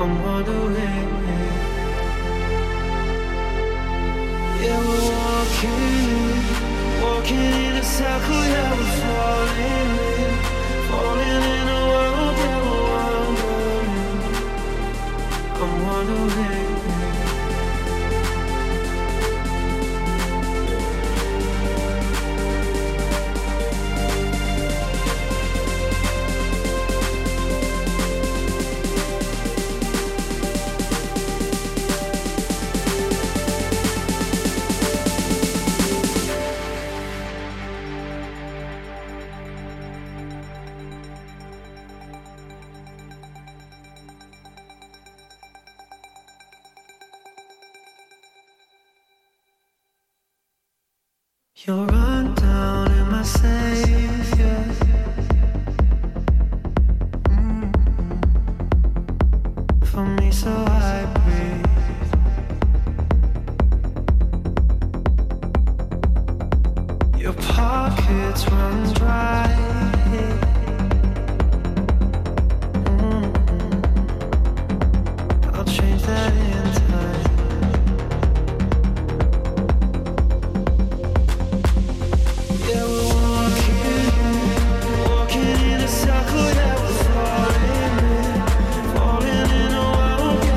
I'm wandering. Yeah, we're walking in a circle. Yeah, we're falling in a world that we're wandering. I'm wandering. You'll run down in my savior. For me, so I breathe. Your pockets run dry. I'll change that in time. Circle that was falling in a world that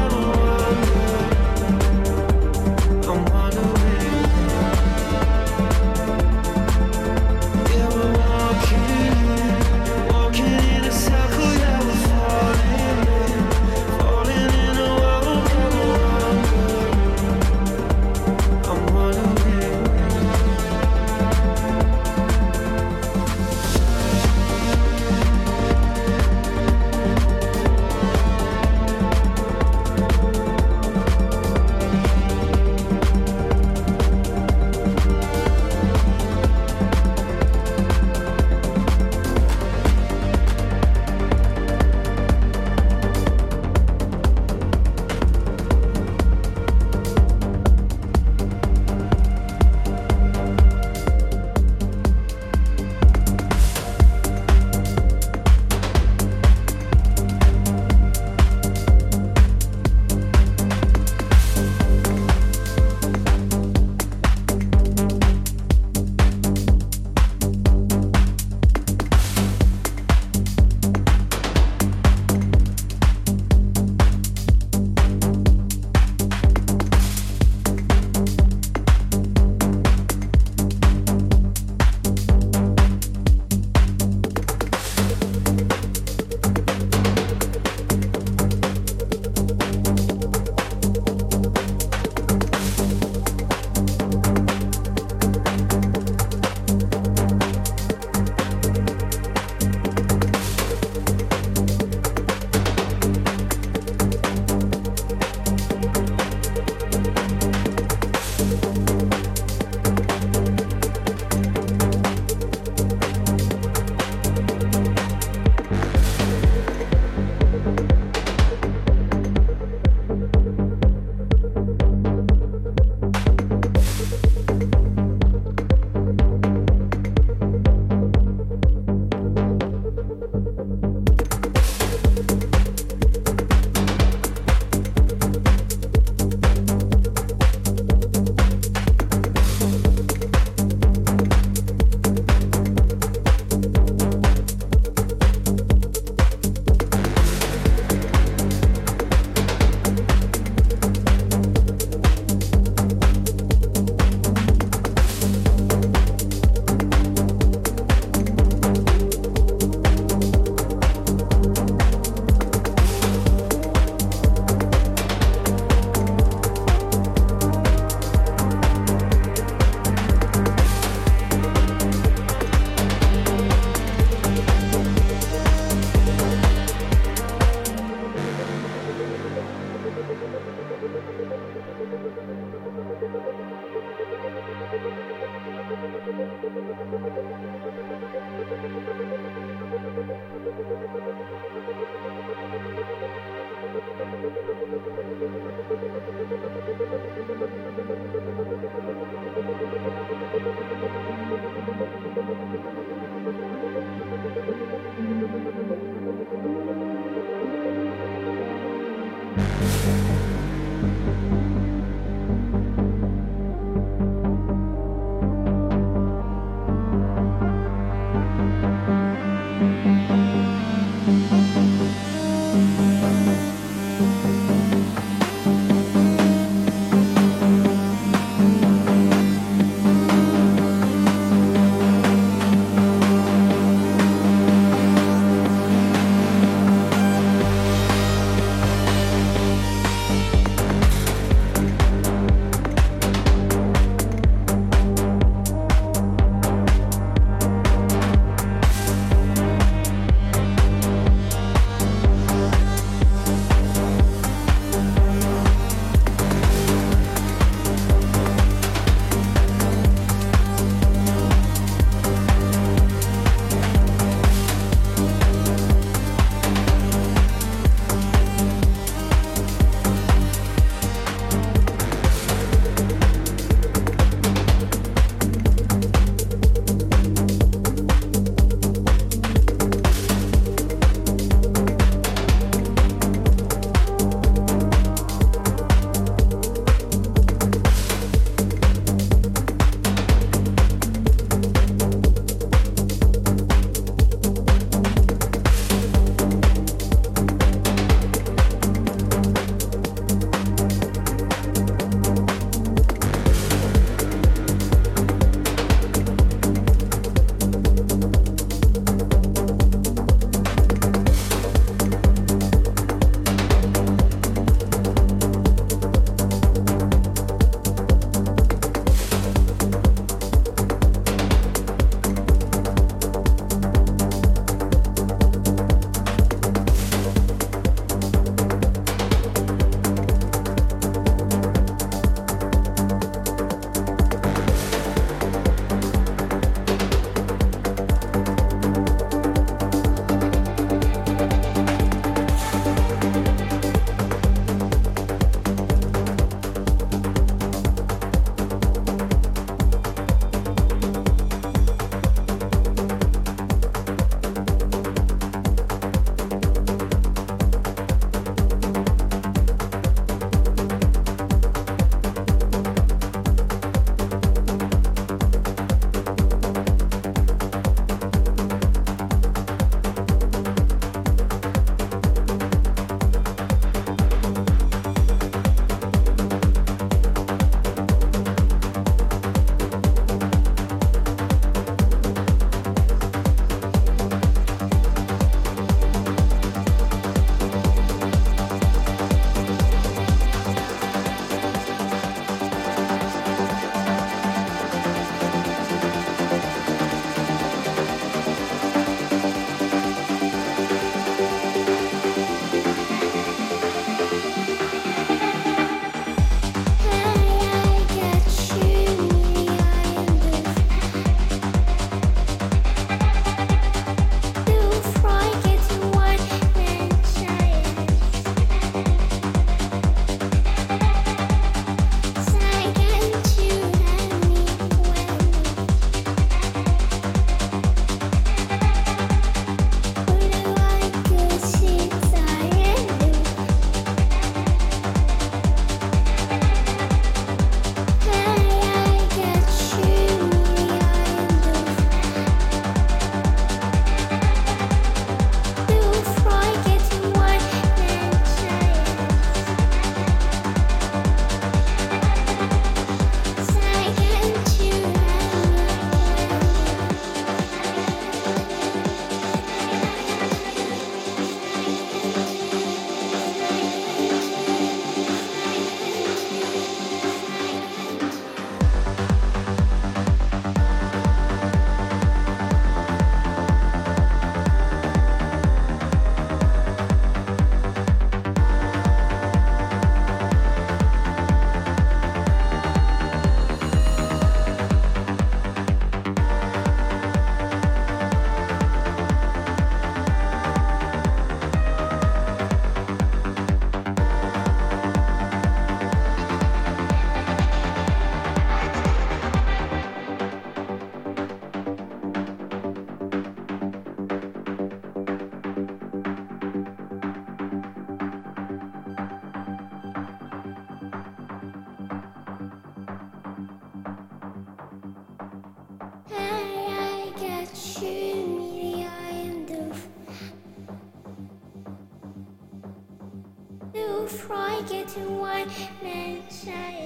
to forget what man said.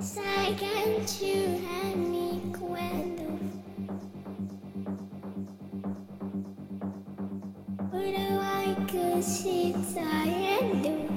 Second to any cuento. Although I could sit, I am doing.